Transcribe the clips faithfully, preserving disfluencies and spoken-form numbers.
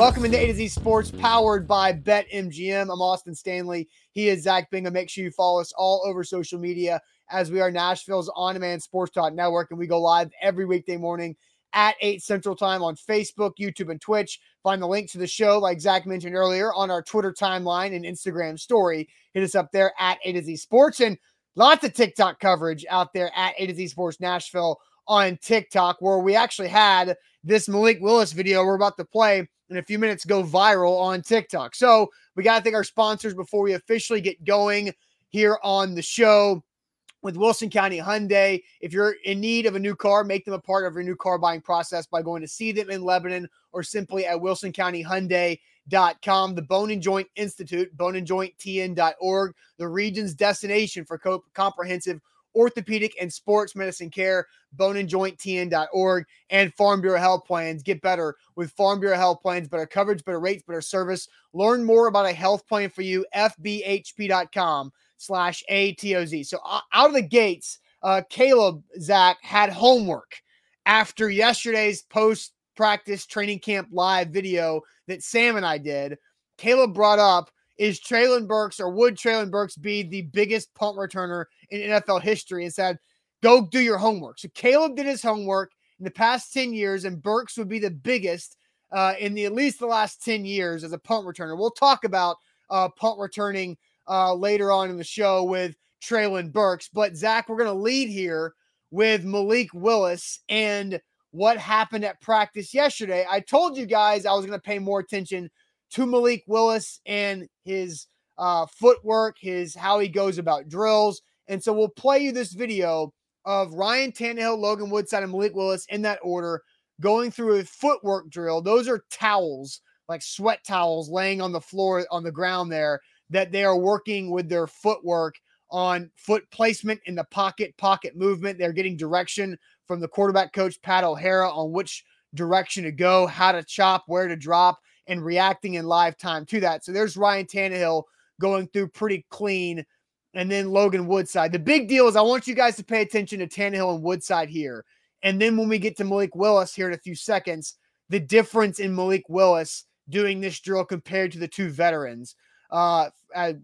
Welcome into A to Z Sports, powered by BetMGM. I'm Austin Stanley. He is Zach Bingham. Make sure you follow us all over social media as we are Nashville's on-demand sports talk network, and we go live every weekday morning at eight Central Time on Facebook, YouTube, and Twitch. Find the link to the show, like Zach mentioned earlier, on our Twitter timeline and Instagram story. Hit us up there at A to Z Sports, and lots of TikTok coverage out there at A to Z Sports Nashville on TikTok, where we actually had this Malik Willis video we're about to play in a few minutes go viral on TikTok. So we got to thank our sponsors before we officially get going here on the show. With Wilson County Hyundai, if you're in need of a new car, make them a part of your new car buying process by going to see them in Lebanon or simply at wilson county hyundai dot com. The Bone and Joint Institute, bone and joint t n dot org, the region's destination for co- comprehensive orthopedic and sports medicine care, bone and joint t n dot org, and Farm Bureau Health Plans. Get better with Farm Bureau Health Plans, better coverage, better rates, better service. Learn more about a health plan for you, f b h p dot com slash A T O Z. So uh, out of the gates, uh, Caleb, Zach, had homework after yesterday's post-practice training camp live video that Sam and I did. Caleb brought up, is Treylon Burks, or would Treylon Burks be the biggest punt returner in N F L history, and said, go do your homework. So Caleb did his homework in the past ten years, and Burks would be the biggest uh, in the at least the last ten years as a punt returner. We'll talk about uh, punt returning uh, later on in the show with Treylon Burks. But, Zach, we're going to lead here with Malik Willis and what happened at practice yesterday. I told you guys I was going to pay more attention to Malik Willis and his uh, footwork, his how he goes about drills. And so we'll play you this video of Ryan Tannehill, Logan Woodside, and Malik Willis in that order going through a footwork drill. Those are towels, like sweat towels, laying on the floor, on the ground there, that they are working with their footwork on foot placement in the pocket, pocket movement. They're getting direction from the quarterback coach, Pat O'Hara, on which direction to go, how to chop, where to drop, and reacting in live time to that. So there's Ryan Tannehill going through pretty clean, and then Logan Woodside. The big deal is I want you guys to pay attention to Tannehill and Woodside here, and then when we get to Malik Willis here in a few seconds, the difference in Malik Willis doing this drill compared to the two veterans uh,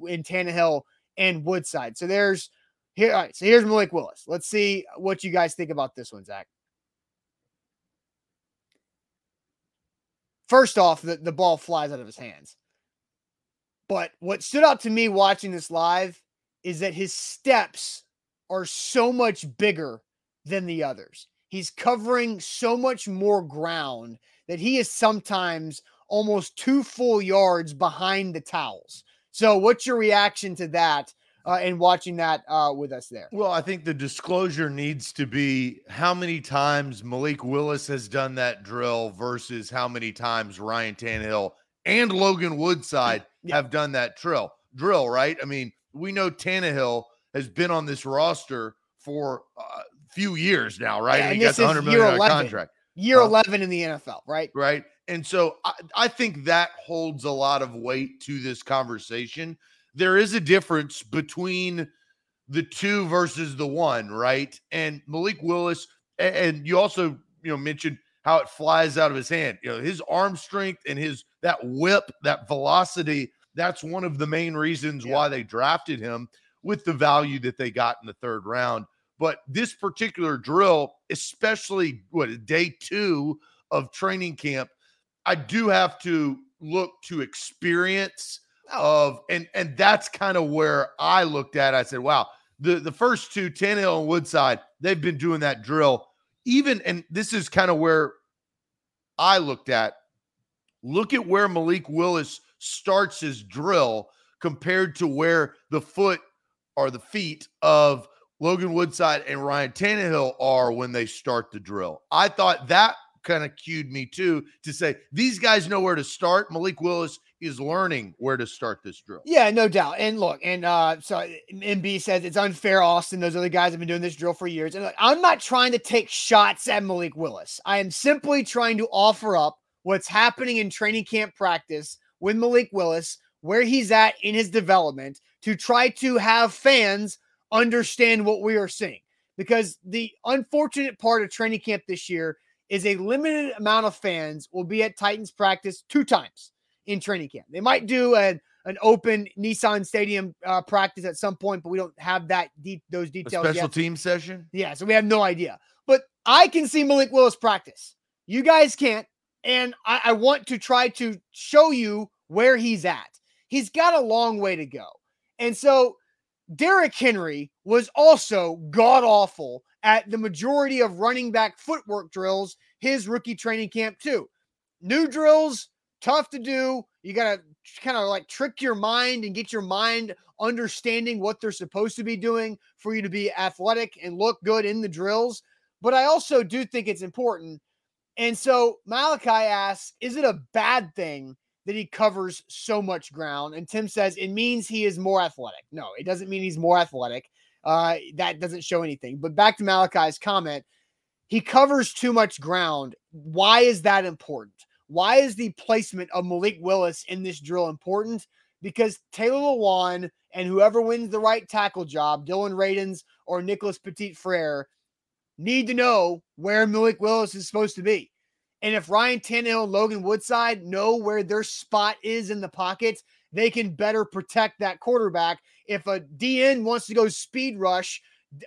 in Tannehill and Woodside. So there's here. All right, so here's Malik Willis. Let's see what you guys think about this one, Zach. First off, the, the ball flies out of his hands. But what stood out to me watching this live is that his steps are so much bigger than the others. He's covering so much more ground that he is sometimes almost two full yards behind the towels. So what's your reaction to that uh, and watching that uh, with us there? Well, I think the disclosure needs to be how many times Malik Willis has done that drill versus how many times Ryan Tannehill and Logan Woodside yeah. have done that drill, drill, right? I mean, we know Tannehill has been on this roster for a uh, few years now, right? Yeah, and, and he got the one hundred million dollars contract. Year uh, eleven in the N F L, right? Right. And so I, I think that holds a lot of weight to this conversation. There is a difference between the two versus the one, right? And Malik Willis, and, and you also, you know, mentioned how it flies out of his hand. You know, his arm strength and his that whip, that velocity. That's one of the main reasons yeah. why they drafted him with the value that they got in the third round. But this particular drill, especially what day two of training camp, I do have to look to experience of, and and that's kind of where I looked at. I said, wow, the, the first two, Tannehill and Woodside, they've been doing that drill. Even, and this is kind of where I looked at, look at where Malik Willis starts his drill compared to where the foot or the feet of Logan Woodside and Ryan Tannehill are when they start the drill. I thought that kind of cued me too, to say these guys know where to start. Malik Willis is learning where to start this drill. Yeah, no doubt. And look, and uh, so M B says it's unfair, Austin. Those other guys have been doing this drill for years. And look, I'm not trying to take shots at Malik Willis. I am simply trying to offer up what's happening in training camp practice with Malik Willis, where he's at in his development, to try to have fans understand what we are seeing. Because the unfortunate part of training camp this year is a limited amount of fans will be at Titans practice two times in training camp. They might do a, an open Nissan Stadium uh, practice at some point, but we don't have that de- those details a special yet. Team session? Yeah, so we have no idea. But I can see Malik Willis practice. You guys can't, and I, I want to try to show you where he's at. He's got a long way to go. And so Derrick Henry was also god-awful at the majority of running back footwork drills his rookie training camp too. New drills, tough to do. You got to kind of like trick your mind and get your mind understanding what they're supposed to be doing for you to be athletic and look good in the drills. But I also do think it's important. And so Malachi asks, is it a bad thing that he covers so much ground? And Tim says, it means he is more athletic. No, it doesn't mean he's more athletic. Uh, that doesn't show anything. But back to Malachi's comment, he covers too much ground. Why is that important? Why is the placement of Malik Willis in this drill important? Because Taylor Lewan and whoever wins the right tackle job, Dylan Radins or Nicholas Petit-Frere, need to know where Malik Willis is supposed to be. And if Ryan Tannehill and Logan Woodside know where their spot is in the pocket, they can better protect that quarterback. If a D N wants to go speed rush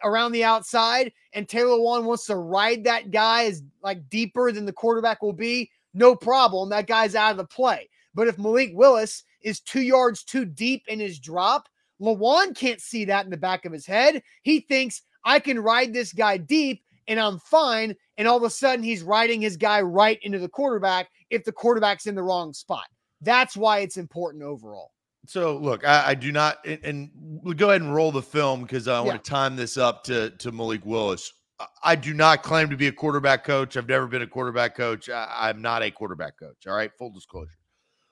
around the outside and Taylor Lewan wants to ride that guy is like deeper than the quarterback will be, no problem. That guy's out of the play. But if Malik Willis is two yards too deep in his drop, Lewan can't see that in the back of his head. He thinks, I can ride this guy deep and I'm fine. And all of a sudden he's riding his guy right into the quarterback if the quarterback's in the wrong spot. That's why it's important overall. So look, I, I do not, and, and we'll go ahead and roll the film because I want yeah. to time this up to, to Malik Willis. I, I do not claim to be a quarterback coach. I've never been a quarterback coach. I, I'm not a quarterback coach. All right. Full disclosure,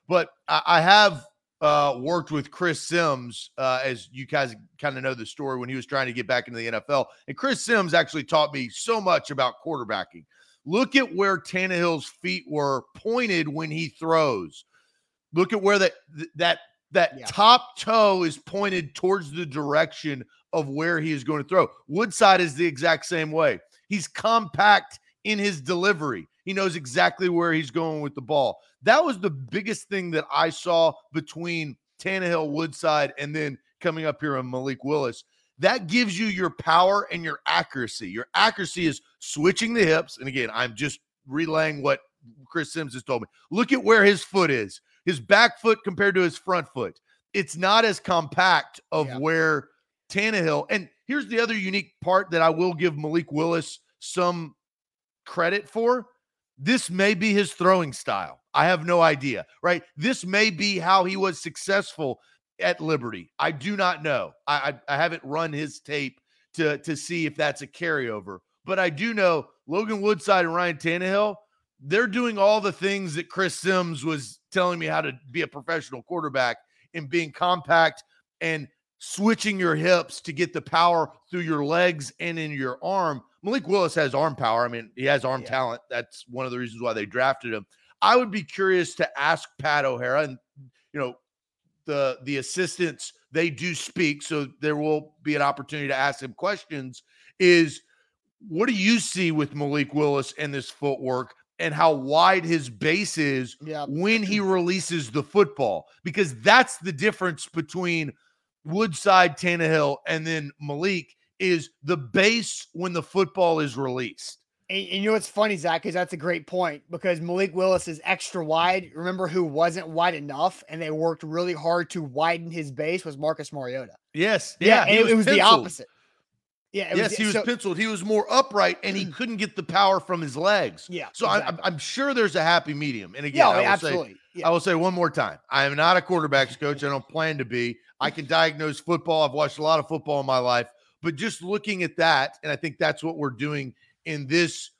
but I, I have uh, worked with Chris Sims, uh, as you guys kind of know the story when he was trying to get back into the N F L. And Chris Sims actually taught me so much about quarterbacking. Look at where Tannehill's feet were pointed when he throws. Look at where that, that, that yeah. top toe is pointed towards the direction of where he is going to throw. Woodside is the exact same way. He's compact in his delivery. He knows exactly where he's going with the ball. That was the biggest thing that I saw between Tannehill, Woodside, and then coming up here on Malik Willis. That gives you your power and your accuracy. Your accuracy is switching the hips. And again, I'm just relaying what Chris Sims has told me. Look at where his foot is. His back foot compared to his front foot. It's not as compact of yeah. where Tannehill. And here's the other unique part that I will give Malik Willis some credit for. This may be his throwing style. I have no idea, right? This may be how he was successful at Liberty. I do not know. I, I, I haven't run his tape to, to see if that's a carryover. But I do know Logan Woodside and Ryan Tannehill, they're doing all the things that Chris Sims was telling me how to be a professional quarterback and being compact and switching your hips to get the power through your legs and in your arm. Malik Willis has arm power. I mean, he has arm yeah. talent. That's one of the reasons why they drafted him. I would be curious to ask Pat O'Hara and, you know, the, the assistants, they do speak. So there will be an opportunity to ask him questions is what do you see with Malik Willis and this footwork? And how wide his base is yeah. when he releases the football, because that's the difference between Woodside, Tannehill, and then Malik is the base when the football is released. And, and you know what's funny, Zach, is that's a great point because Malik Willis is extra wide. Remember who wasn't wide enough, and they worked really hard to widen his base was Marcus Mariota. Yes, yeah, yeah and was it was penciled. The opposite. Yeah, it yes, was, he was so, penciled. He was more upright, and he couldn't get the power from his legs. Yeah, so exactly. I, I'm sure there's a happy medium. And again, yeah, I will absolutely. Say, yeah. I will say one more time: I am not a quarterbacks coach. I don't plan to be. I can diagnose football. I've watched a lot of football in my life, but just looking at that, and I think that's what we're doing in this.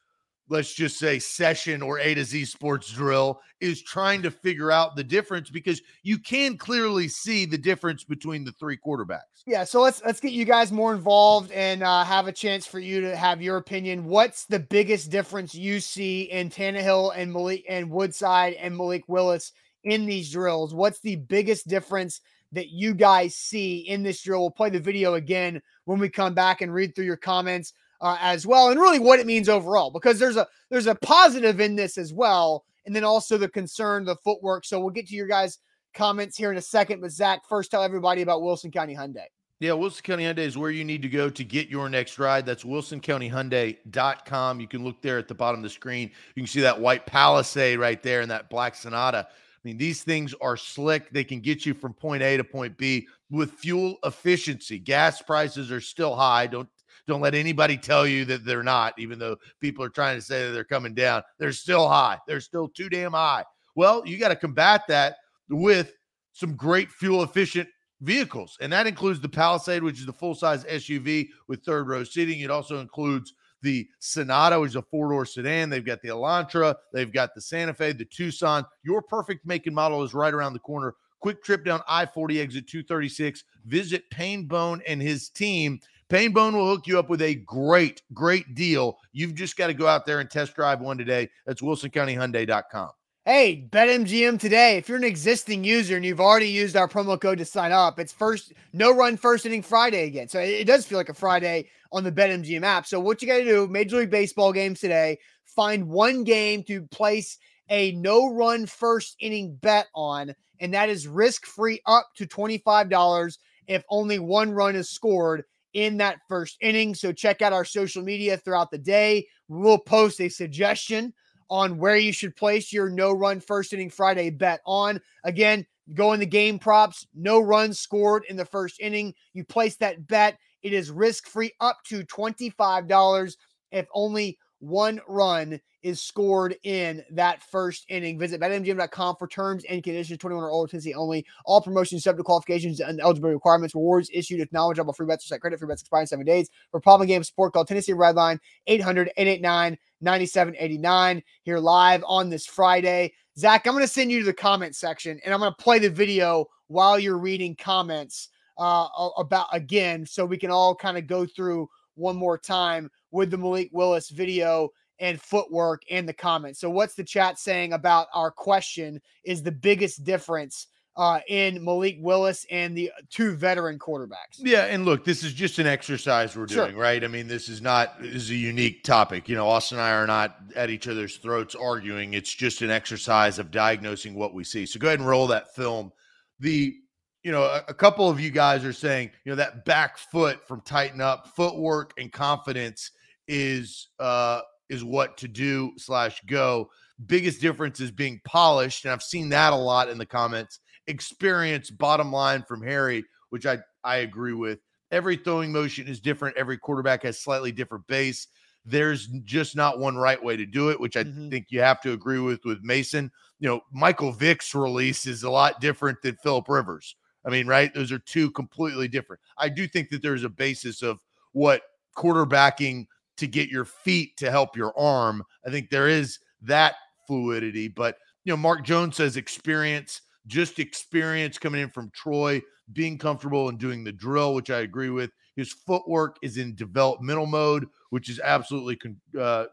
Let's just say session or A to Z sports drill is trying to figure out the difference because you can clearly see the difference between the three quarterbacks. Yeah. So let's, let's get you guys more involved and uh, have a chance for you to have your opinion. What's the biggest difference you see in Tannehill and Malik and Woodside and Malik Willis in these drills? What's the biggest difference that you guys see in this drill? We'll play the video again when we come back and read through your comments. uh, as well, and really what it means overall, because there's a there's a positive in this as well, and then also the concern, the footwork. So we'll get to your guys' comments here in a second, but Zach, first tell everybody about Wilson County Hyundai. Yeah, Wilson County Hyundai is where you need to go to get your next ride. That's wilson county hyundai dot com. You can look there at the bottom of the screen. You can see that white Palisade right there and that black Sonata. I mean, these things are slick. They can get you from point A to point B with fuel efficiency. Gas prices are still high. Don't don't let anybody tell you that they're not, even though people are trying to say that they're coming down. They're still high. They're still too damn high. Well, you got to combat that with some great fuel-efficient vehicles, and that includes the Palisade, which is the full-size S U V with third-row seating. It also includes the Sonata, which is a four-door sedan. They've got the Elantra. They've got the Santa Fe, the Tucson. Your perfect make and model is right around the corner. Quick trip down I forty, exit two thirty-six. Visit Painbone and his team. Painbone will hook you up with a great, great deal. You've just got to go out there and test drive one today. That's wilson county hyundai dot com. Hey, BetMGM today. If you're an existing user and you've already used our promo code to sign up, it's first no run first inning Friday again. So it does feel like a Friday on the BetMGM app. So what you got to do, Major League Baseball games today, find one game to place a no run first inning bet on, and that is risk-free up to twenty-five dollars if only one run is scored in that first inning. So check out our social media throughout the day. We'll post a suggestion on where you should place your no-run first inning Friday bet on. Again, go in the game props, no runs scored in the first inning. You place that bet. It is risk-free up to twenty-five dollars if only one run is scored in that first inning. Visit bet M G M dot com for terms and conditions. twenty-one or older, Tennessee only. All promotions subject to qualifications and eligibility requirements. Rewards issued with knowledgeable free bets or site credit. Free bets expire in seven days. For problem game support, call Tennessee Redline eight hundred, eight eight nine, nine seven eight nine. Here live on this Friday. Zach, I'm going to send you to the comment section, and I'm going to play the video while you're reading comments uh, about again, so we can all kind of go through one more time with the Malik Willis video and footwork and the comments. So what's the chat saying about our question? Is the biggest difference uh, in Malik Willis and the two veteran quarterbacks? Yeah. And look, this is just an exercise we're doing, sure. Right? I mean, this is not, this is a unique topic. You know, Austin and I are not at each other's throats arguing. It's just an exercise of diagnosing what we see. So go ahead and roll that film. The, you know, a, a couple of you guys are saying, you know, that back foot from tighten up, footwork and confidence is, uh, is what to do slash go. Biggest difference is being polished. And I've seen that a lot in the comments. Experience, bottom line from Harry, which I, I agree with. Every throwing motion is different. Every quarterback has slightly different base. There's just not one right way to do it, which I mm-hmm. think you have to agree with, with Mason. You know, Michael Vick's release is a lot different than Phillip Rivers. I mean, right. Those are two completely different. I do think that there's a basis of what quarterbacking to get your feet to help your arm. I think there is that fluidity, but you know, Mark Jones says experience, just experience coming in from Troy, being comfortable and doing the drill, which I agree with. His footwork is in developmental mode, which is absolutely con- uh,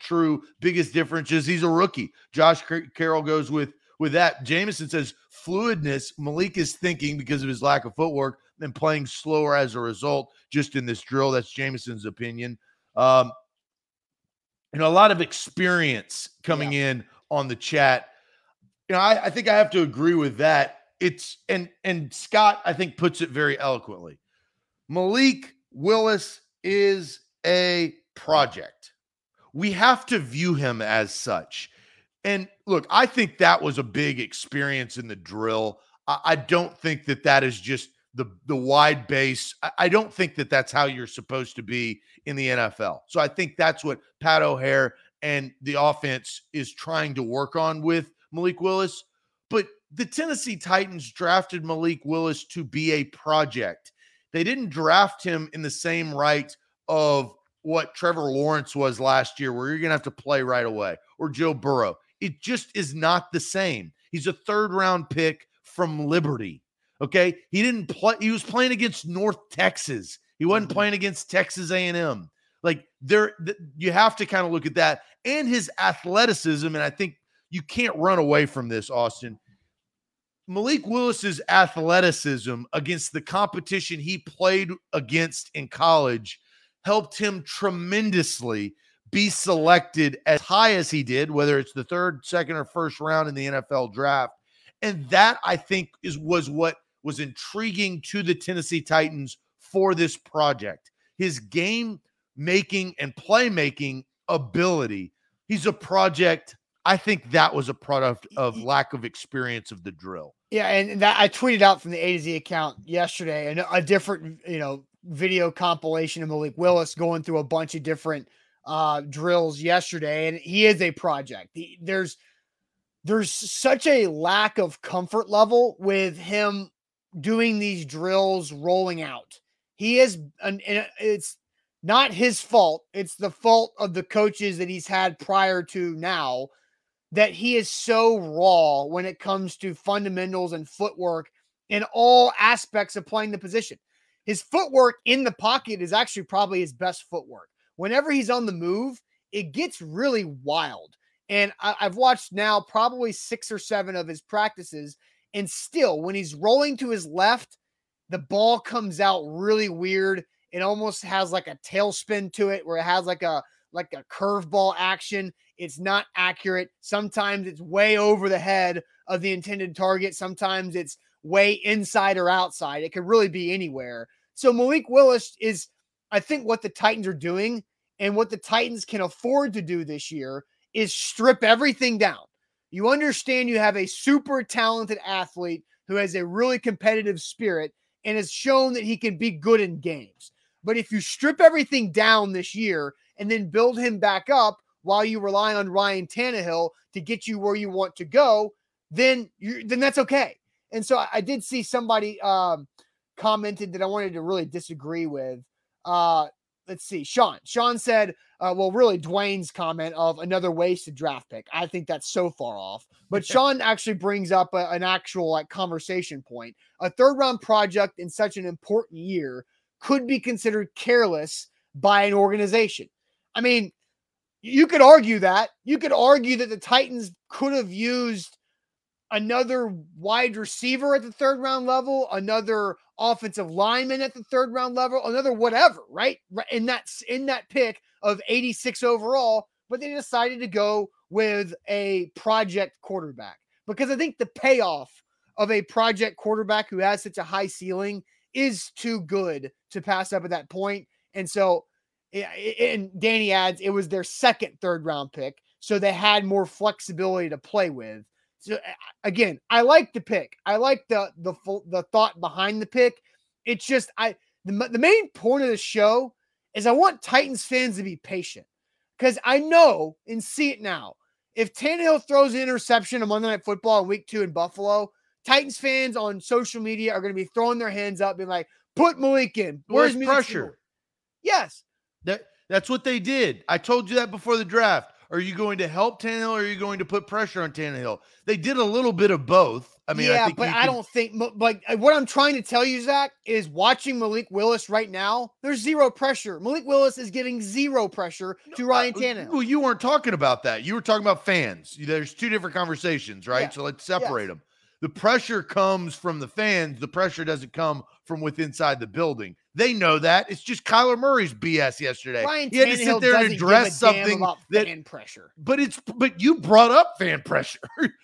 true. Biggest difference is he's a rookie. Josh Carroll goes with, with that. Jameson says fluidness. Malik is thinking because of his lack of footwork and playing slower as a result, just in this drill. That's Jameson's opinion. Um, you know, a lot of experience coming yeah. in on the chat. You know, I, I think I have to agree with that. It's and and Scott, I think, puts it very eloquently. Malik Willis is a project. We have to view him as such. And look, I think that was a big experience in the drill. I, I don't think that that is just the the wide base. I, I don't think that that's how you're supposed to be in the N F L. So I think that's what Pat O'Hare and the offense is trying to work on with Malik Willis. But the Tennessee Titans drafted Malik Willis to be a project. They didn't draft him in the same right of what Trevor Lawrence was last year, where you're going to have to play right away, or Joe Burrow. It just is not the same. He's a third round pick from Liberty. Okay. He didn't play. He was playing against North Texas. He wasn't playing against Texas A and M. Like there, th- you have to kind of look at that and his athleticism. And I think you can't run away from this, Austin. Malik Willis's athleticism against the competition he played against in college helped him tremendously be selected as high as he did, whether it's the third, second, or first round in the N F L draft. And that, I think, is was what was intriguing to the Tennessee Titans for this project. His game-making and playmaking ability. He's a project. I think that was a product of lack of experience of the drill. Yeah, and that I tweeted out from the A to Z account yesterday, and a different, you know, video compilation of Malik Willis going through a bunch of different uh, drills yesterday, and he is a project. He, there's there's such a lack of comfort level with him doing these drills, rolling out. He is, and it's not his fault. It's the fault of the coaches that he's had prior to now, that he is so raw when it comes to fundamentals and footwork in all aspects of playing the position. His footwork in the pocket is actually probably his best footwork. Whenever he's on the move, it gets really wild. And I, I've watched now probably six or seven of his practices, and still, when he's rolling to his left, the ball comes out really weird. It almost has like a tailspin to it, where it has like a like a curveball action. It's not accurate. Sometimes it's way over the head of the intended target. Sometimes it's way inside or outside. It could really be anywhere. So Malik Willis is, I think, what the Titans are doing and what the Titans can afford to do this year is strip everything down. You understand you have a super talented athlete who has a really competitive spirit and has shown that he can be good in games. But if you strip everything down this year and then build him back up, while you rely on Ryan Tannehill to get you where you want to go, then you then that's okay. And so I, I did see somebody um, commented that I wanted to really disagree with. Uh, let's see, Sean. Sean said, uh, well, really Dwayne's comment of another wasted draft pick. I think that's so far off. But Sean actually brings up a, an actual like conversation point. A third round project in such an important year could be considered careless by an organization. I mean, you could argue that. You could argue that the Titans could have used another wide receiver at the third round level, another offensive lineman at the third round level, another whatever, right? In that, in that pick of eighty-six overall, but they decided to go with a project quarterback, because I think the payoff of a project quarterback who has such a high ceiling is too good to pass up at that point. And so, yeah, and Danny adds, it was their second third round pick, so they had more flexibility to play with. So again, I like the pick. I like the the the thought behind the pick. It's just I the, the main point of the show is I want Titans fans to be patient, because I know and see it now. If Tannehill throws an interception on Monday Night Football in Week Two in Buffalo, Titans fans on social media are going to be throwing their hands up, being like, "Put Malik in. Where's Malik?" Pressure? Yes. That that's what they did. I told you that before the draft. Are you going to help Tannehill, or are you going to put pressure on Tannehill? They did a little bit of both. I mean, yeah, I think but I can... don't think. Like, what I'm trying to tell you, Zach, is watching Malik Willis right now, there's zero pressure. Malik Willis is giving zero pressure to Ryan Tannehill. Well, you weren't talking about that. You were talking about fans. There's two different conversations, right? Yeah. So let's separate yes. them. The pressure comes from the fans. The pressure doesn't come from within inside the building. They know that. It's just Kyler Murray's B S yesterday. Ryan he had to sit there and address something that fan pressure. But it's but you brought up fan pressure.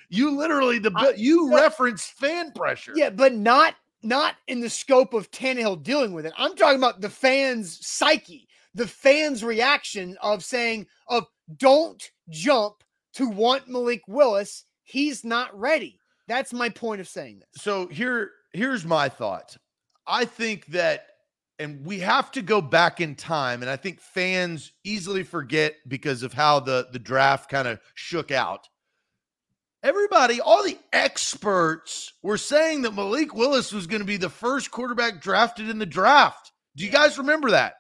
You literally the I, you but, referenced fan pressure. Yeah, but not not in the scope of Tannehill dealing with it. I'm talking about the fans' psyche, the fans' reaction of saying of don't jump to want Malik Willis. He's not ready. That's my point of saying this. So here here's my thought. I think that. And we have to go back in time. And I think fans easily forget because of how the, the draft kind of shook out. Everybody, all the experts were saying that Malik Willis was going to be the first quarterback drafted in the draft. Do you yeah. guys remember that?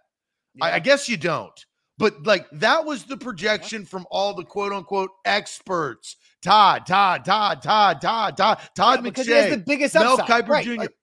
Yeah. I, I guess you don't. But like that was the projection yeah. from all the quote unquote experts. Todd, Todd, Todd, Todd, Todd, Todd, Todd yeah, McShay. Because he has the biggest upside. Mel Kiper right. Junior Like,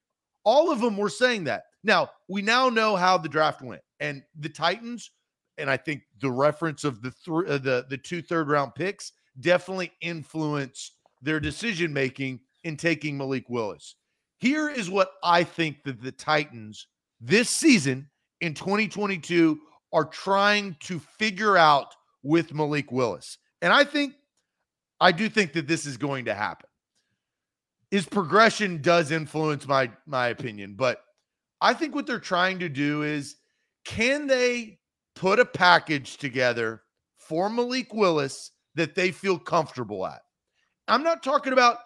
all of them were saying that. Now, we now know how the draft went, and the Titans, and I think the reference of the th- uh, the, the two third-round picks definitely influenced their decision-making in taking Malik Willis. Here is what I think that the Titans this season in twenty twenty-two are trying to figure out with Malik Willis. And I think, I do think that this is going to happen. His progression does influence my, my opinion, but I think what they're trying to do is, can they put a package together for Malik Willis that they feel comfortable at? I'm not talking about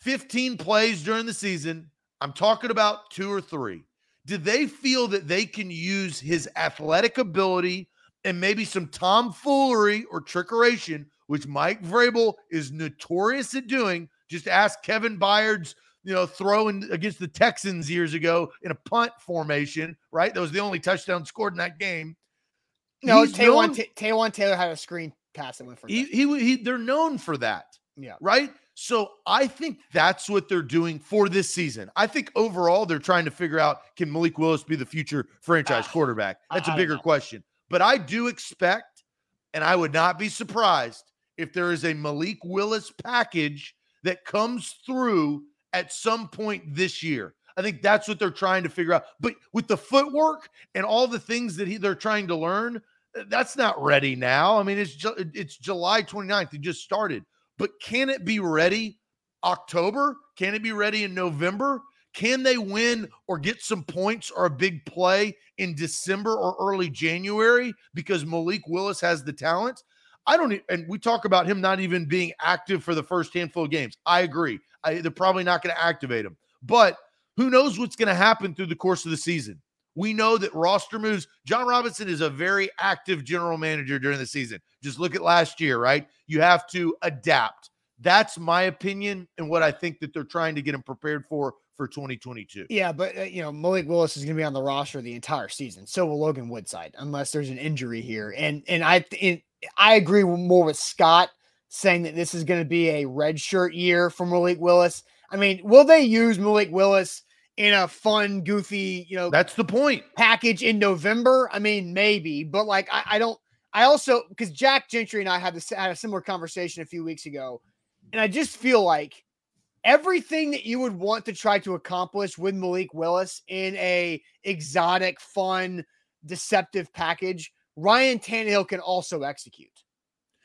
fifteen plays during the season. I'm talking about two or three. Do they feel that they can use his athletic ability and maybe some tomfoolery or trickeration, which Mike Vrabel is notorious at doing? Just ask Kevin Byard's, you know, throw in against the Texans years ago in a punt formation, right? That was the only touchdown scored in that game. No, Taywan Taylor, Taylor had a screen pass that went for he, he, he. They're known for that. Yeah. Right? So I think that's what they're doing for this season. I think overall they're trying to figure out, can Malik Willis be the future franchise uh, quarterback? That's I, a bigger question. But I do expect, and I would not be surprised if there is a Malik Willis package that comes through at some point this year. I think that's what they're trying to figure out. But with the footwork and all the things that he, they're trying to learn, that's not ready now. I mean, it's ju- it's July twenty-ninth. It just started. But can it be ready October? Can it be ready in November? Can they win or get some points or a big play in December or early January because Malik Willis has the talent? I don't, and we talk about him not even being active for the first handful of games. I agree. I, they're probably not going to activate him. But who knows what's going to happen through the course of the season? We know that roster moves. John Robinson is a very active general manager during the season. Just look at last year, right? You have to adapt. That's my opinion and what I think that they're trying to get him prepared for for twenty twenty-two. Yeah, but, uh, you know, Malik Willis is going to be on the roster the entire season. So will Logan Woodside, unless there's an injury here. And and I and I agree more with Scott saying that this is going to be a redshirt year for Malik Willis. I mean, will they use Malik Willis in a fun, goofy, you know, that's the point package in November? I mean, maybe, but like, I, I don't, I also, because Jack Gentry and I had this, had a similar conversation a few weeks ago. And I just feel like everything that you would want to try to accomplish with Malik Willis in a exotic, fun, deceptive package, Ryan Tannehill can also execute.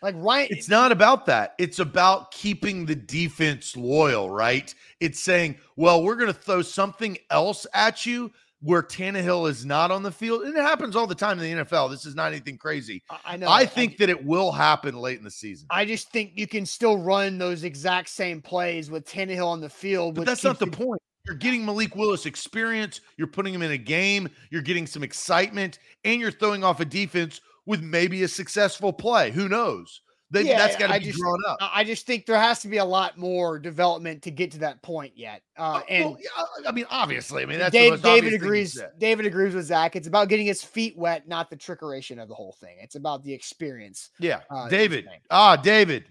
Like Ryan, it's not about that. It's about keeping the defense loyal, right? It's saying, well, we're going to throw something else at you where Tannehill is not on the field. And it happens all the time in the N F L. This is not anything crazy. I know. I think I, that it will happen late in the season. I just think you can still run those exact same plays with Tannehill on the field. But that's not the point. You're getting Malik Willis experience. You're putting him in a game. You're getting some excitement. And you're throwing off a defense with maybe a successful play. Who knows? They, yeah, that's got to be just, drawn up. I just think there has to be a lot more development to get to that point yet. Uh, and well, yeah, I mean, obviously, I mean, that's Dave, the most David agrees. David agrees with Zach. It's about getting his feet wet, not the trickeration of the whole thing. It's about the experience. Yeah. Uh, David. Ah, David.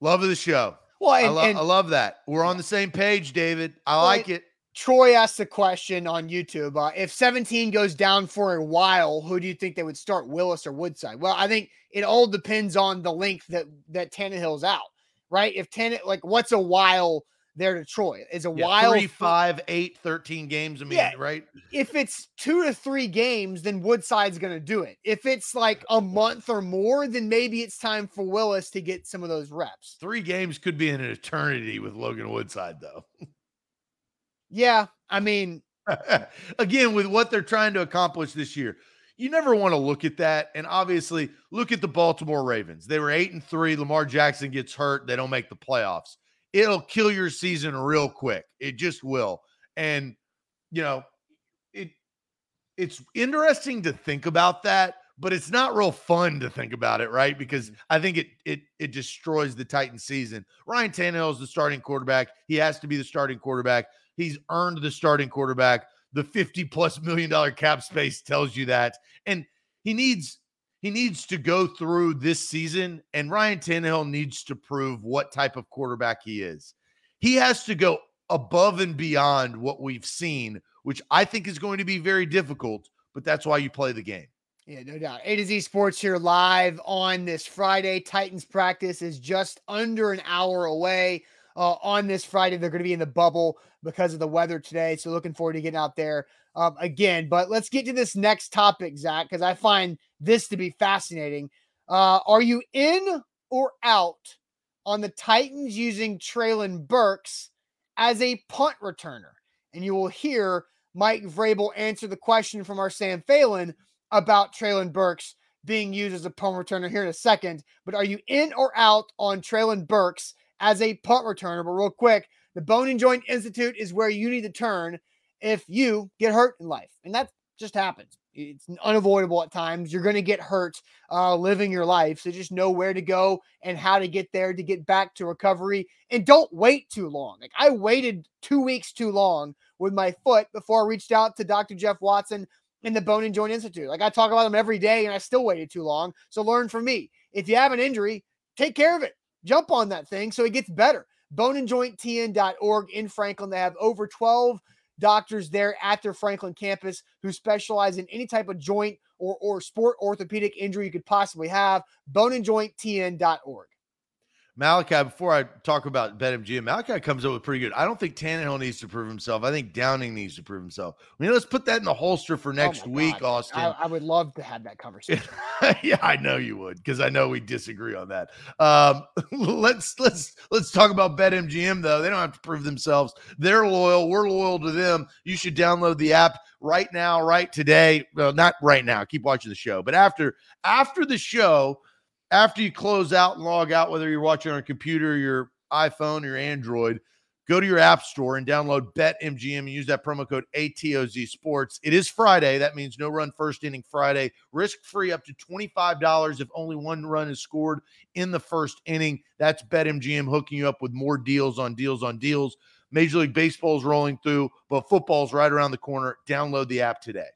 Love of the show. Well, and, I, lo- and, I love that. We're on the same page, David. I well, like it. Troy asked the question on YouTube. Uh, if seventeen goes down for a while, who do you think they would start, Willis or Woodside? Well, I think it all depends on the length that, that Tannehill's out, right? If Tannehill, like what's a while there to Troy? Is a yeah, while three, five, eight, thirteen games. I mean, yeah, right? If it's two to three games, then Woodside's going to do it. If it's like a month or more, then maybe it's time for Willis to get some of those reps. Three games could be an eternity with Logan Woodside, though. Yeah, I mean, again, with what they're trying to accomplish this year, you never want to look at that. And obviously, look at the Baltimore Ravens. They were eight and three. Lamar Jackson gets hurt. They don't make the playoffs. It'll kill your season real quick. It just will. And, you know, it it's interesting to think about that, but it's not real fun to think about it, right? Because I think it it it destroys the Titans season. Ryan Tannehill is the starting quarterback. He has to be the starting quarterback. He's earned the starting quarterback. The fifty plus million dollar cap space tells you that. And he needs, he needs to go through this season, and Ryan Tannehill needs to prove what type of quarterback he is. He has to go above and beyond what we've seen, which I think is going to be very difficult, but that's why you play the game. Yeah, no doubt. A to Z Sports here live on this Friday. Titans practice is just under an hour away. Uh, on this Friday, they're going to be in the bubble because of the weather today. So looking forward to getting out there um, again. But let's get to this next topic, Zach, because I find this to be fascinating. Uh, are you in or out on the Titans using Treylon Burks as a punt returner? And you will hear Mike Vrabel answer the question from our Sam Phelan about Treylon Burks being used as a punt returner here in a second. But are you in or out on Treylon Burks as a punt returner? But real quick, the Bone and Joint Institute is where you need to turn if you get hurt in life. And that just happens. It's unavoidable at times. You're going to get hurt uh, living your life. So just know where to go and how to get there to get back to recovery. And don't wait too long. Like, I waited two weeks too long with my foot before I reached out to Doctor Jeff Watson and the Bone and Joint Institute. Like, I talk about them every day and I still waited too long. So learn from me. If you have an injury, take care of it. Jump on that thing so it gets better. bone and joint t n dot org in Franklin. They have over twelve doctors there at their Franklin campus who specialize in any type of joint or, or sport orthopedic injury you could possibly have. bone and joint t n dot org. Malachi, before I talk about BetMGM, Malachi comes up with pretty good. I don't think Tannehill needs to prove himself. I think Downing needs to prove himself. I mean, let's put that in the holster for next oh week, God. Austin. I, I would love to have that conversation. Yeah, I know you would, because I know we disagree on that. Um, let's let's let's talk about BetMGM though. They don't have to prove themselves. They're loyal. We're loyal to them. You should download the app right now, right today. Well, not right now. Keep watching the show, but after after the show. After you close out and log out, whether you're watching on a computer, your iPhone, your Android, go to your app store and download BetMGM and use that promo code A T O Z Sports. It is Friday. That means no run first inning Friday. Risk-free up to twenty-five dollars if only one run is scored in the first inning. That's BetMGM hooking you up with more deals on deals on deals. Major League Baseball is rolling through, but football's right around the corner. Download the app today.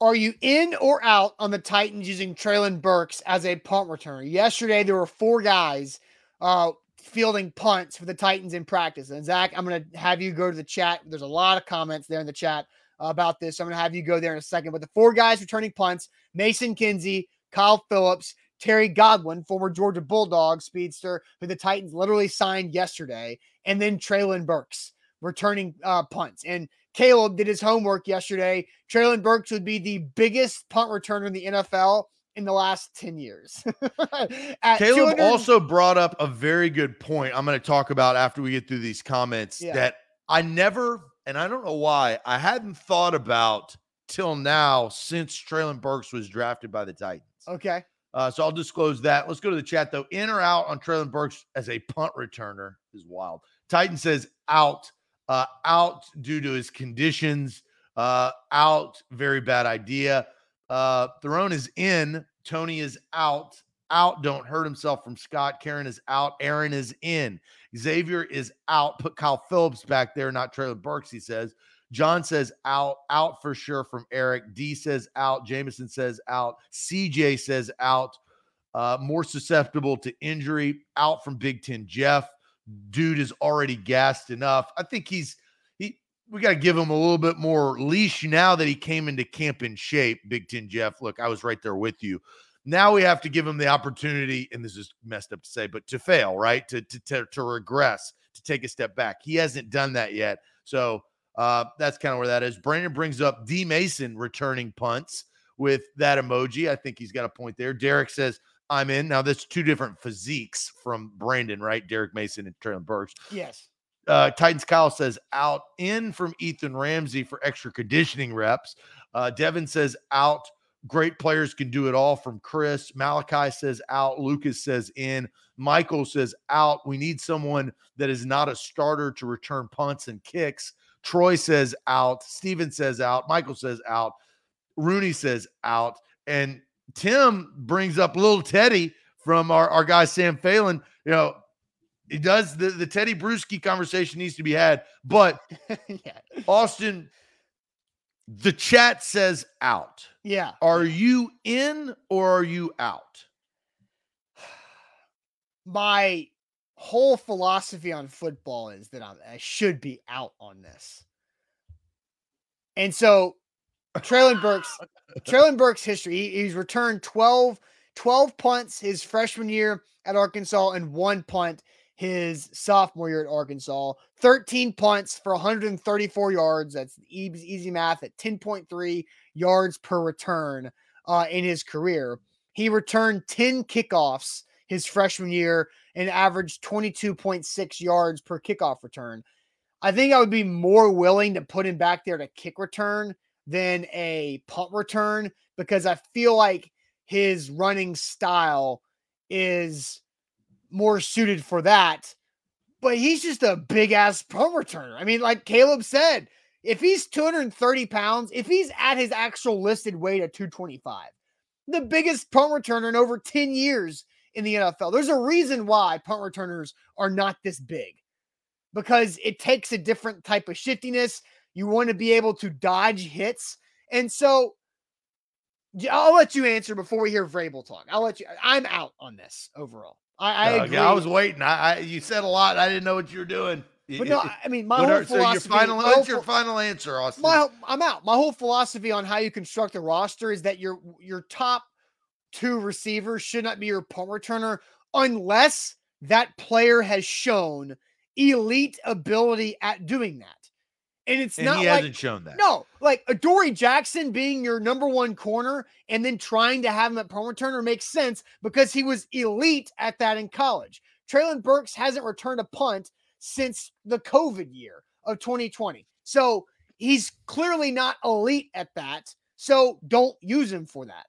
Are you in or out on the Titans using Treylon Burks as a punt returner? Yesterday, there were four guys uh, fielding punts for the Titans in practice. And, Zach, I'm going to have you go to the chat. There's a lot of comments there in the chat about this. So I'm going to have you go there in a second. But the four guys returning punts, Mason Kinsey, Kyle Phillips, Terry Godwin, former Georgia Bulldog speedster, who the Titans literally signed yesterday, and then Treylon Burks returning uh, punts. And Caleb did his homework yesterday. Treylon Burks would be the biggest punt returner in the N F L in the last ten years. Caleb two hundred- also brought up a very good point I'm going to talk about after we get through these comments yeah. that I never, and I don't know why, I hadn't thought about till now since Treylon Burks was drafted by the Titans. Okay. Uh, so I'll disclose that. Let's go to the chat, though. In or out on Treylon Burks as a punt returner is wild. Titan says out. Uh, out due to his conditions, uh, out, very bad idea. Uh, Theron is in, Tony is out, out, don't hurt himself from Scott, Karen is out, Aaron is in, Xavier is out, put Kyle Phillips back there, not Treylon Burks, he says. John says out, out for sure from Eric, D says out, Jameson says out, C J says out, uh, more susceptible to injury, out from Big Ten Jeff. Dude is already gassed enough. I think he's he. We got to give him a little bit more leash now that he came into camp in shape. Big Ten Jeff, look, I was right there with you. Now we have to give him the opportunity, and this is messed up to say, but to fail, right? To to to, to regress, to take a step back. He hasn't done that yet, so uh, that's kind of where that is. Brandon brings up D Mason returning punts with that emoji. I think he's got a point there. Derek says, I'm in. Now, that's two different physiques from Brandon, right? Derek Mason and Treylon Burks. Yes. Uh, Titans Kyle says out. In from Ethan Ramsey for extra conditioning reps. Uh, Devin says out. Great players can do it all from Chris. Malachi says out. Lucas says in. Michael says out. We need someone that is not a starter to return punts and kicks. Troy says out. Steven says out. Michael says out. Rooney says out. And Tim brings up little Teddy from our, our guy, Sam Phelan. You know, he does the, the Teddy Bruschi conversation needs to be had, but yeah. Austin, the chat says out. Yeah. Are you in or are you out? My whole philosophy on football is that I'm, I should be out on this. And so Treylon Burks, Treylon Burks' history, he, he's returned twelve, twelve punts his freshman year at Arkansas and one punt his sophomore year at Arkansas. thirteen punts for one hundred thirty-four yards. That's easy math at ten point three yards per return uh, in his career. He returned ten kickoffs his freshman year and averaged twenty-two point six yards per kickoff return. I think I would be more willing to put him back there to kick return than a punt return, because I feel like his running style is more suited for that. But he's just a big ass punt returner. I mean, like Caleb said, if he's two hundred thirty pounds, if he's at his actual listed weight at two twenty-five, the biggest punt returner in over ten years in the N F L. There's a reason why punt returners are not this big, because it takes a different type of shiftiness. You want to be able to dodge hits. And so I'll let you answer before we hear Vrabel talk. I'll let you, I'm out on this overall. I, I uh, agree. Yeah, I was waiting. I, I you said a lot. I didn't know what you were doing. But it, no, it, I mean, my whole are, philosophy. So your final, what's whole, your final answer, Austin? My, I'm out. My whole philosophy on how you construct a roster is that your, your top two receivers should not be your punt returner unless that player has shown elite ability at doing that. And it's and not he like, hasn't shown that. No, like Adoree Jackson being your number one corner and then trying to have him at punt returner makes sense because he was elite at that in college. Traylon Burks hasn't returned a punt since the COVID year of twenty twenty. So he's clearly not elite at that. So don't use him for that.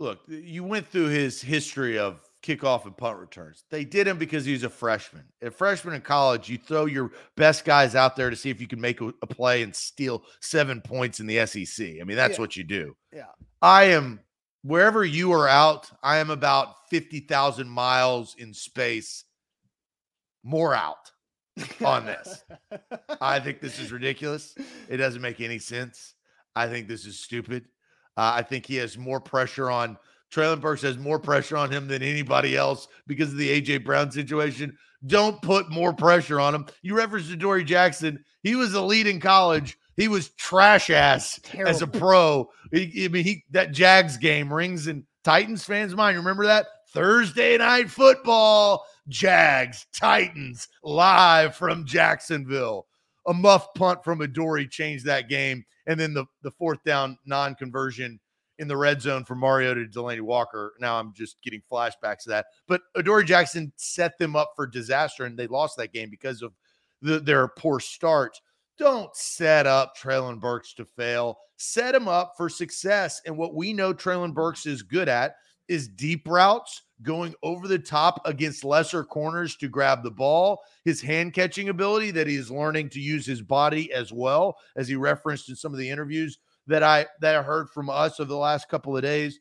Look, you went through his history of kickoff and punt returns. They did him because he was a freshman. A freshman in college, you throw your best guys out there to see if you can make a, a play and steal seven points in the S E C. I mean, that's yeah. what you do. Yeah. I am, wherever you are out, I am about fifty thousand miles in space, more out on this. I think this is ridiculous. It doesn't make any sense. I think this is stupid. Uh, I think he has more pressure on Traylon Burks has more pressure on him than anybody else because of the A J Brown situation. Don't put more pressure on him. You referenced Adoree Jackson. He was elite in college. He was trash ass Terrible. as a pro. He, I mean, he, that Jags game rings in Titans fans' mind. Remember that? Thursday night football, Jags, Titans, live from Jacksonville. A muff punt from Adoree changed that game. And then the, the fourth down non-conversion in the red zone for Mariota to Delaney Walker. Now I'm just getting flashbacks to that. But Adoree Jackson set them up for disaster, and they lost that game because of the, their poor start. Don't set up Traylon Burks to fail. Set him up for success. And what we know Traylon Burks is good at is deep routes, going over the top against lesser corners to grab the ball, his hand-catching ability that he is learning to use his body as well, as he referenced in some of the interviews that I that I heard from us over the last couple of days.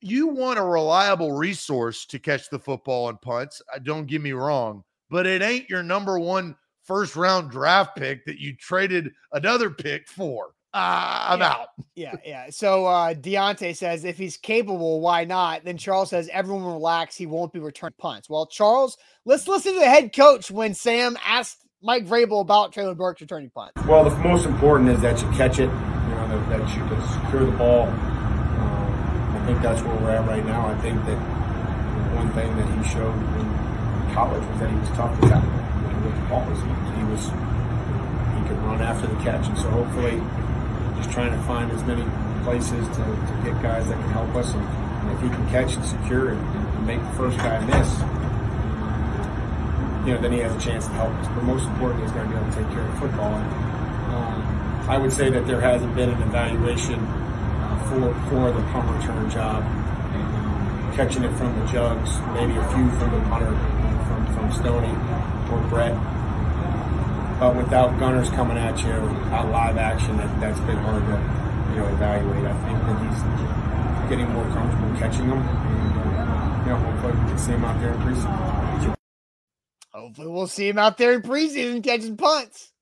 You want a reliable resource to catch the football and punts, don't get me wrong, but it ain't your number one first-round draft pick that you traded another pick for. Uh, I'm yeah, out. yeah, yeah. So uh, Deontay says, if he's capable, why not? Then Charles says, everyone relax. He won't be returned punts. Well, Charles, let's listen to the head coach when Sam asked Mike Vrabel about Traylon Burks returning punts. Well, the most important is that you catch it, you know, that you can secure the ball. Um, I think that's where we're at right now. I think that one thing that he showed in college was that he was tough to tackle. With the ball, he was he could run after the catch, and so hopefully. Just trying to find as many places to, to get guys that can help us. And, and if he can catch and secure and, and make the first guy miss, you know, then he has a chance to help us. But most importantly, he's going to be able to take care of the football. And, um, I would say that there hasn't been an evaluation uh, for, for the punt return job. And catching it from the jugs, maybe a few from the punter, from, from Stoney or Brett. But without gunners coming at you, without live action, that, that's been hard to, you know, evaluate. I think that he's getting more comfortable catching them. And, you know, hopefully we can see him out there in preseason. Hopefully we'll see him out there in preseason catching punts.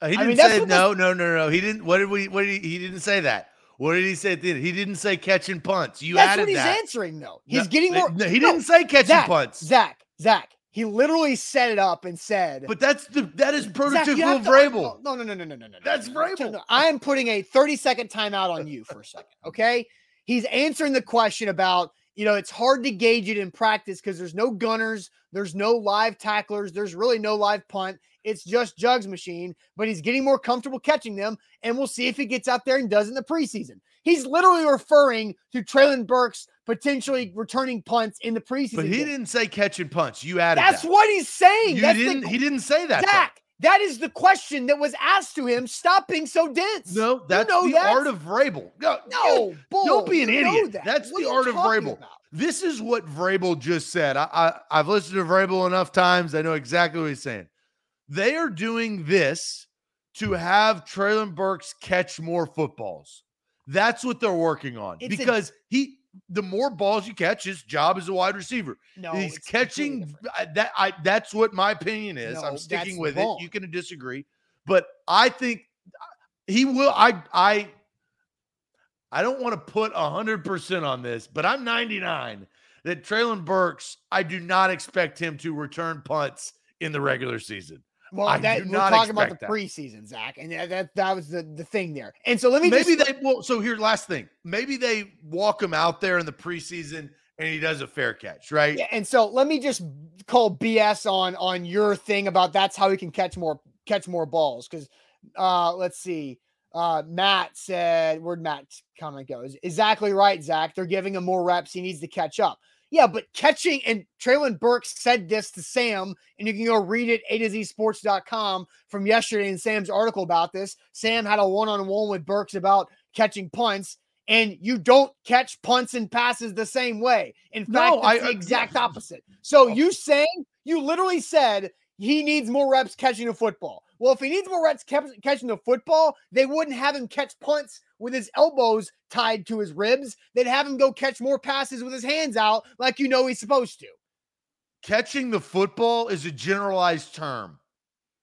Uh, he didn't I mean, say no, no, no, no. He didn't. What did we? What did he? He didn't say that. What did he say? At the end? He didn't say catching punts. You that's added what he's that. Answering though. He's no, getting more. No, he no, didn't say catching Zach, punts. Zach, Zach. He literally set it up and said, "But that's the that is prototypical of Vrabel." No, no, no, no, no, no, no. That's Vrabel. I am putting a thirty second timeout on you for a second, okay? He's answering the question about you know, it's hard to gauge it in practice because there's no gunners, there's no live tacklers, there's really no live punt. It's just Jug's machine, but he's getting more comfortable catching them, and we'll see if he gets out there and does in the preseason. He's literally referring to Treylon Burks potentially returning punts in the preseason. But he game. didn't say catch and punts. You added That's that. what he's saying. You That's didn't, the, he didn't say that. Zach, though. That is the question that was asked to him. Stop being so dense. No, that's you know the that's... art of Vrabel. No, no bull, don't be an idiot. That. That's what the art of Vrabel. About? This is what Vrabel just said. I, I, I've listened to Vrabel enough times. I know exactly what he's saying. They are doing this to have Treylon Burks catch more footballs. That's what they're working on. It's because a... he, the more balls you catch, his job as a wide receiver. No, he's catching that. I, that's what my opinion is. No, I'm sticking with it. You can disagree, but I think he will. I, I, I don't want to put a hundred percent on this, but I'm ninety-nine that Treylon Burks, I do not expect him to return punts in the regular season. Well, I that we're talking about the that. preseason, Zach, and that that, that was the, the thing there. And so let me maybe just... they well. So here's last thing. Maybe they walk him out there in the preseason, and he does a fair catch, right? Yeah. And so let me just call B S on on your thing about that's how he can catch more catch more balls because uh, let's see. Uh, Matt said, where'd Matt's comment goes exactly right, Zach. They're giving him more reps. He needs to catch up. Yeah, but catching, and Treylon Burks said this to Sam, and you can go read it, A to Z sports dot com from yesterday in Sam's article about this. Sam had a one-on-one with Burks about catching punts, and you don't catch punts and passes the same way. In fact, no, it's I, the exact I, opposite. So you saying, you literally said he needs more reps catching the football. Well, if he needs more reps catching the football, they wouldn't have him catch punts with his elbows tied to his ribs. They'd have him go catch more passes with his hands out like you know he's supposed to. Catching the football is a generalized term.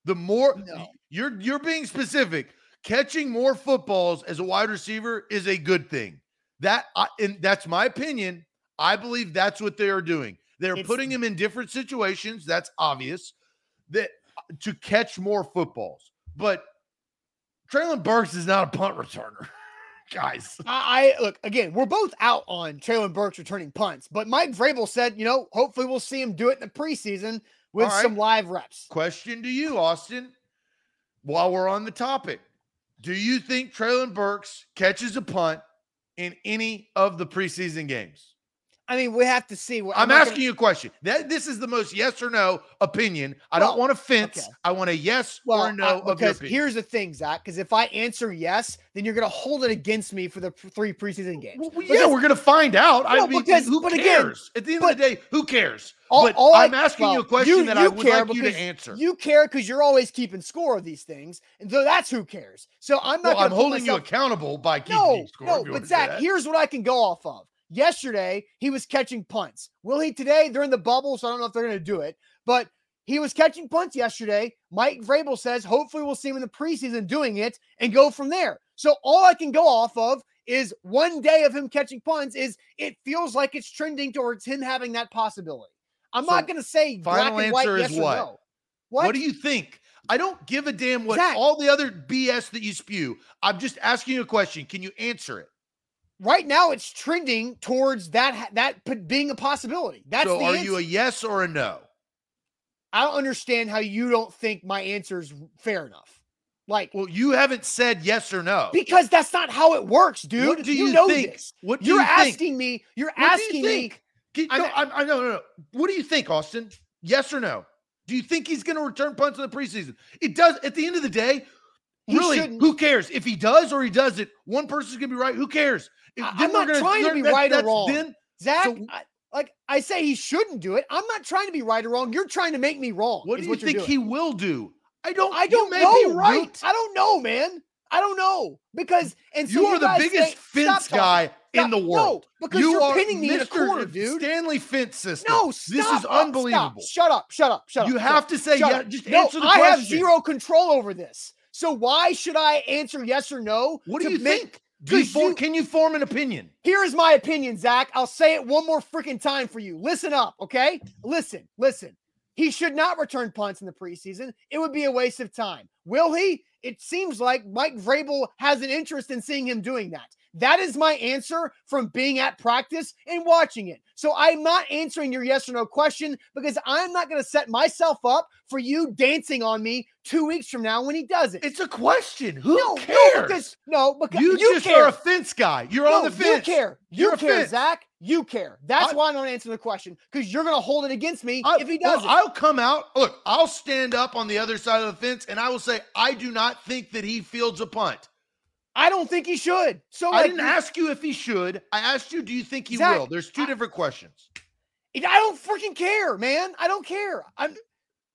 The more no. you're you're being specific, catching more footballs as a wide receiver is a good thing. That I, and that's my opinion. I believe that's what they are doing. They're it's, putting him in different situations. That's obvious. That to catch more footballs. But Treylon Burks is not a punt returner. Guys, I, I look again. We're both out on Treylon Burks returning punts, but Mike Vrabel said, you know, hopefully we'll see him do it in the preseason with right. some live reps. Question to you, Austin. While we're on the topic, do you think Treylon Burks catches a punt in any of the preseason games? I mean, we have to see. I'm, I'm asking gonna... you a question. That this is the most yes or no opinion. I well, don't want a fence. Okay. I want a yes well, or no. I, because of your opinion. Here's the thing, Zach. Because if I answer yes, then you're going to hold it against me for the three preseason games. Well, because, yeah, we're going to find out. Well, I mean, because, who but cares? Again, At the end but, of the day, who cares? All, but all I'm I, asking well, you a question you, that you I would like you to answer. You care because you're always keeping score of these things, and so that's who cares. So I'm not. Well, I'm holding myself... you accountable by keeping no, score. No, but Zach, here's what I can go off of. Yesterday, he was catching punts. Will he today? They're in the bubble, so I don't know if they're going to do it. But he was catching punts yesterday. Mike Vrabel says, hopefully we'll see him in the preseason doing it and go from there. So all I can go off of is one day of him catching punts is it feels like it's trending towards him having that possibility. I'm so not going to say black and white yes or what? no. What? What do you think? I don't give a damn what Zach, all the other B S that you spew. I'm just asking you a question. Can you answer it? Right now, it's trending towards that that being a possibility. That's so the are answer. You a yes or a no? I don't understand how you don't think my answer is fair enough. Like, well, you haven't said yes or no because that's not how it works, dude. What do you, you know think? This. What do you're you asking think? me? You're what asking you me. Can, no, I'm, I no, no, no. What do you think, Austin? Yes or no? Do you think he's going to return punts in the preseason? It does. At the end of the day, he really, shouldn't. Who cares if he does or he doesn't? One person's going to be right. Who cares? If I'm not gonna, trying to be that, right or wrong, then, Zach. So, I, like I say, he shouldn't do it. I'm not trying to be right or wrong. You're trying to make me wrong. What do you what think doing. he will do? I don't. I don't know. Me right? Root. I don't know, man. I don't know because and so you are you the biggest say, fence guy stop, in the world. No, because you you're are pinning Mister me in a corner, dude. Stanley Fence system. No, stop. This is unbelievable. Stop. Shut up. Shut up. Shut up. You shut have up, to say yeah. Just no, answer the question. I have zero control over this. So why should I answer yes or no? What do you think? Do you form, you, can you form an opinion? Here is my opinion, Zach. I'll say it one more freaking time for you. Listen up, okay? Listen, listen. He should not return punts in the preseason. It would be a waste of time. Will he? It seems like Mike Vrabel has an interest in seeing him doing that. That is my answer from being at practice and watching it. So I'm not answering your yes or no question because I'm not going to set myself up for you dancing on me two weeks from now when he does it. It's a question. Who no, cares? No, because, no, because you, you just care. Are a fence guy. You're no, on the fence. You care. You you're care, Zach. You care. That's I, why I don't answer the question, because you're going to hold it against me I, if he does well, it. I'll come out. Look, I'll stand up on the other side of the fence, and I will say I do not think that he fields a punt. I don't think he should. So I like, didn't ask you if he should. I asked you, do you think he Zach, will? There's two I, different questions. I don't freaking care, man. I don't care. I'm.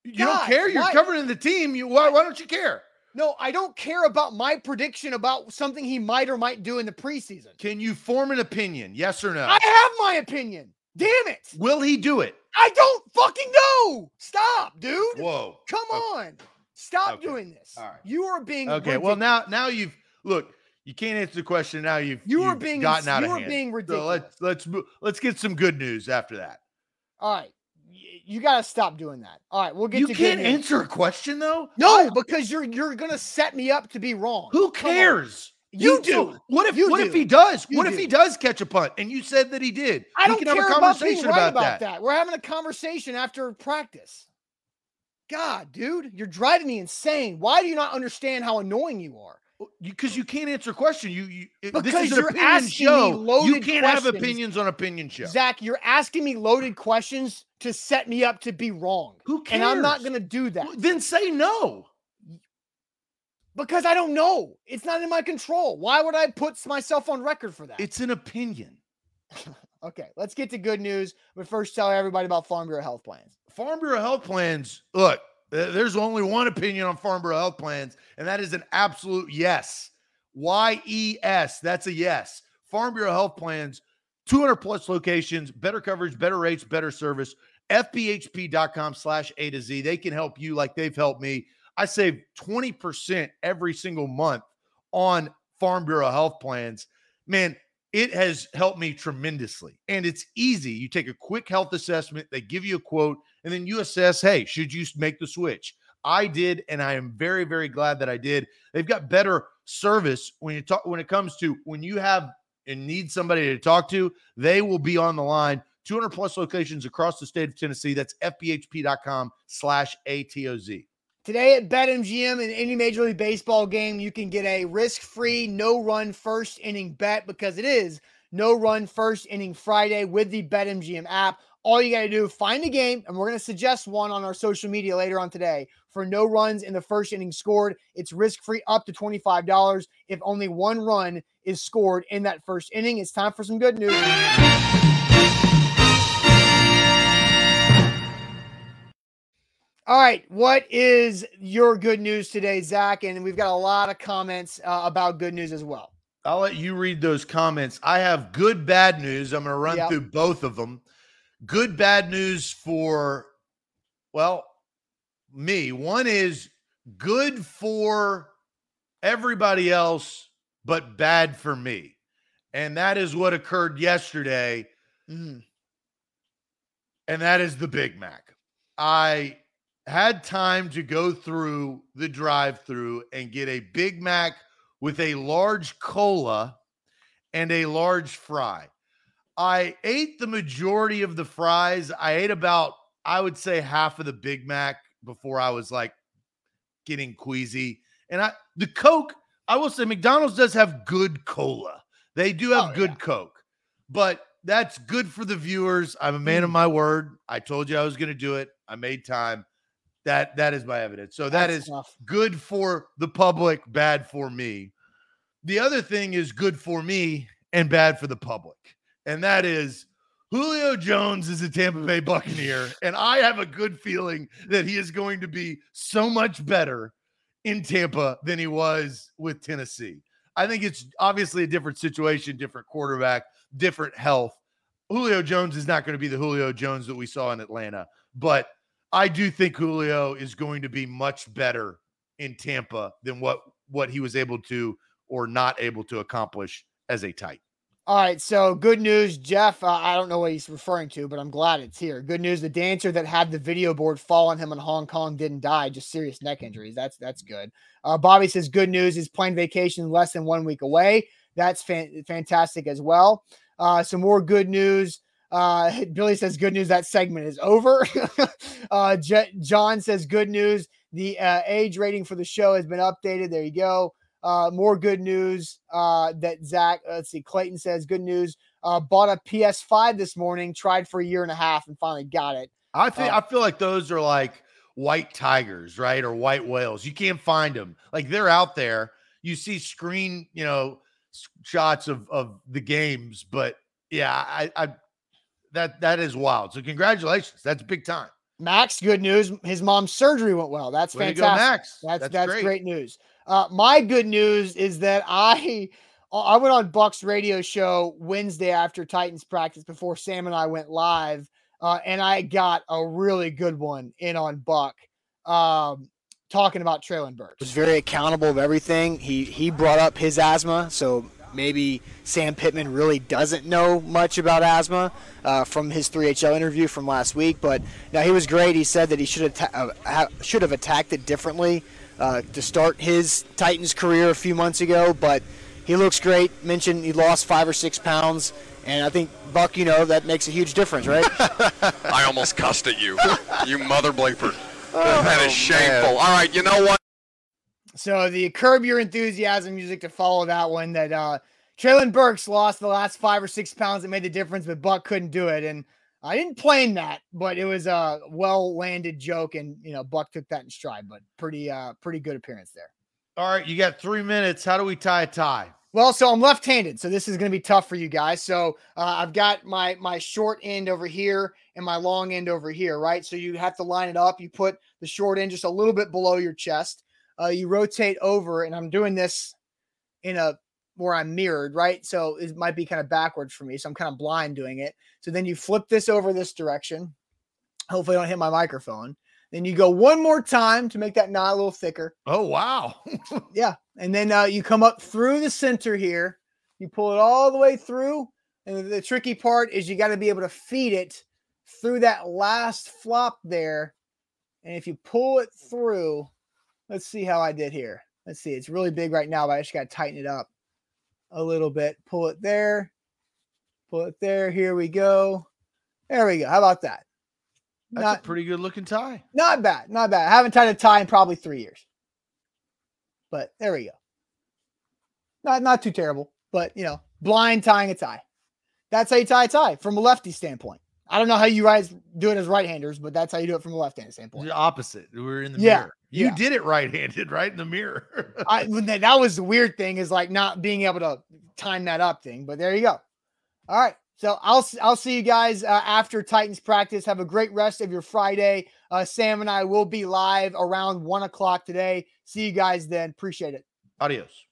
You God, don't care? You're why, covering the team. You why, why don't you care? No, I don't care about my prediction about something he might or might do in the preseason. Can you form an opinion? Yes or no? I have my opinion. Damn it. Will he do it? I don't fucking know. Stop, dude. Whoa. Come okay. on. Stop okay. doing this. All right. You are being Okay, ridiculous. Well, now now you've Look, you can't answer the question now. You've you are you've being gotten out you of are hand. Being ridiculous. So let's let's let's get some good news after that. All right, y- you got to stop doing that. All right, we'll get. You to can't good news. Answer a question though. No, I, because you're you're gonna set me up to be wrong. Who cares? You, you do. do. What if you what do. if he does? You what do. if he does catch a punt? And you said that he did. I we don't can care have a conversation about, being right about, about that. that. We're having a conversation after practice. God, dude, you're driving me insane. Why do you not understand how annoying you are? Because you, you can't answer a question. You, you because this is you're asking show. me loaded questions. You can't questions. have opinions on opinion show. Zach, you're asking me loaded questions to set me up to be wrong. Who cares? And I'm not going to do that. Well, then say no. Because I don't know. It's not in my control. Why would I put myself on record for that? It's an opinion. Okay, let's get to good news. But first, tell everybody about Farm Bureau Health Plans. Farm Bureau Health Plans, look. There's only one opinion on Farm Bureau Health Plans, and that is an absolute yes. Y E S, that's a yes. Farm Bureau Health Plans, two hundred plus locations, better coverage, better rates, better service. F B H P dot com slash A to Z. They can help you like they've helped me. I save twenty percent every single month on Farm Bureau Health Plans. Man, it has helped me tremendously, and it's easy. You take a quick health assessment, they give you a quote, and then you assess, hey, should you make the switch? I did, and I am very, very glad that I did. They've got better service when you talk when it comes to when you have and need somebody to talk to, they will be on the line. two hundred plus locations across the state of Tennessee. That's F B H P dot com slash A T O Z. Today at BetMGM, in any Major League Baseball game, you can get a risk-free, no-run first inning bet because it is no-run first inning Friday with the BetMGM app. All you got to do, find a game, and we're going to suggest one on our social media later on today for no runs in the first inning scored. It's risk-free up to twenty-five dollars if only one run is scored in that first inning. It's time for some good news. All right, what is your good news today, Zach? And we've got a lot of comments uh, about good news as well. I'll let you read those comments. I have good, bad news. I'm going to run yep. through both of them. Good, bad news for, well, me. One is good for everybody else, but bad for me. And that is what occurred yesterday. Mm. And that is the Big Mac. I... had time to go through the drive-thru and get a Big Mac with a large cola and a large fry. I ate the majority of the fries. I ate about, I would say, half of the Big Mac before I was like getting queasy. And I, the Coke, I will say McDonald's does have good cola. They do have oh, good yeah. Coke, but that's good for the viewers. I'm a man mm. of my word. I told you I was going to do it. I made time. That that is my evidence. So that That's is tough. Good for the public, bad for me. The other thing is good for me and bad for the public. And that is Julio Jones is a Tampa Bay Buccaneer. And I have a good feeling that he is going to be so much better in Tampa than he was with Tennessee. I think it's obviously a different situation, different quarterback, different health. Julio Jones is not going to be the Julio Jones that we saw in Atlanta, but I do think Julio is going to be much better in Tampa than what, what he was able to or not able to accomplish as a tight. All right, so good news, Jeff. Uh, I don't know what he's referring to, but I'm glad it's here. Good news, the dancer that had the video board fall on him in Hong Kong didn't die, just serious neck injuries. That's that's good. Uh, Bobby says good news is planned vacation less than one week away. That's fan- fantastic as well. Uh, some more good news. Uh, Billy says good news. That segment is over. uh, J- John says good news. The uh, age rating for the show has been updated. There you go. Uh, more good news uh, that Zach, let's see, Clayton says good news. Uh, bought a P S five this morning, tried for a year and a half and finally got it. I think uh, I feel like those are like white tigers, right? Or white whales. You can't find them. Like they're out there. You see screen, you know, shots of, of the games, but yeah, I, I, that, that is wild. So congratulations. That's big time. Max, good news. His mom's surgery went well. That's Way fantastic. To go, Max. That's, that's, that's great. great news. Uh, my good news is that I, I went on Buck's radio show Wednesday after Titans practice before Sam and I went live. Uh, and I got a really good one in on Buck, um, talking about Treylon Burks. He was very accountable of everything. He, he brought up his asthma. So maybe Sam Pittman really doesn't know much about asthma uh, from his three H L interview from last week. But no, he was great. He said that he should have atta- uh, should have attacked it differently uh, to start his Titans career a few months ago. But he looks great. Mentioned he lost five or six pounds, and I think Buck, you know, that makes a huge difference, right? I almost cussed at you, you mother bleeper. Oh, that is shameful. Man. All right, you know what? So the Curb Your Enthusiasm music to follow that one, that uh, Treylon Burks lost the last five or six pounds that made the difference, but Buck couldn't do it. And I didn't plan that, but it was a well-landed joke. And, you know, Buck took that in stride, but pretty uh, pretty good appearance there. All right, you got three minutes. How do we tie a tie? Well, so I'm left-handed, so this is going to be tough for you guys. So uh, I've got my, my short end over here and my long end over here, right? So you have to line it up. You put the short end just a little bit below your chest. Uh, you rotate over, and I'm doing this in a where I'm mirrored, right? So it might be kind of backwards for me. So I'm kind of blind doing it. So then you flip this over this direction. Hopefully I don't hit my microphone. Then you go one more time to make that knot a little thicker. Oh, wow. Yeah. And then uh, you come up through the center here. You pull it all the way through. And the tricky part is you got to be able to feed it through that last flop there. And if you pull it through... Let's see how I did here. Let's see. It's really big right now, but I just got to tighten it up a little bit. Pull it there. Pull it there. Here we go. There we go. How about that? That's not, a pretty good looking tie. Not bad. Not bad. I haven't tied a tie in probably three years. But there we go. Not not too terrible, but, you know, blind tying a tie. That's how you tie a tie from a lefty standpoint. I don't know how you guys do it as right-handers, but that's how you do it from a left-handed standpoint. The opposite. We're in the yeah, mirror. You yeah. did it right-handed, right? In the mirror. I, that was the weird thing is like not being able to time that up thing, but there you go. All right. So I'll, I'll see you guys uh, after Titans practice. Have a great rest of your Friday. Uh, Sam and I will be live around one o'clock today. See you guys then. Appreciate it. Adios.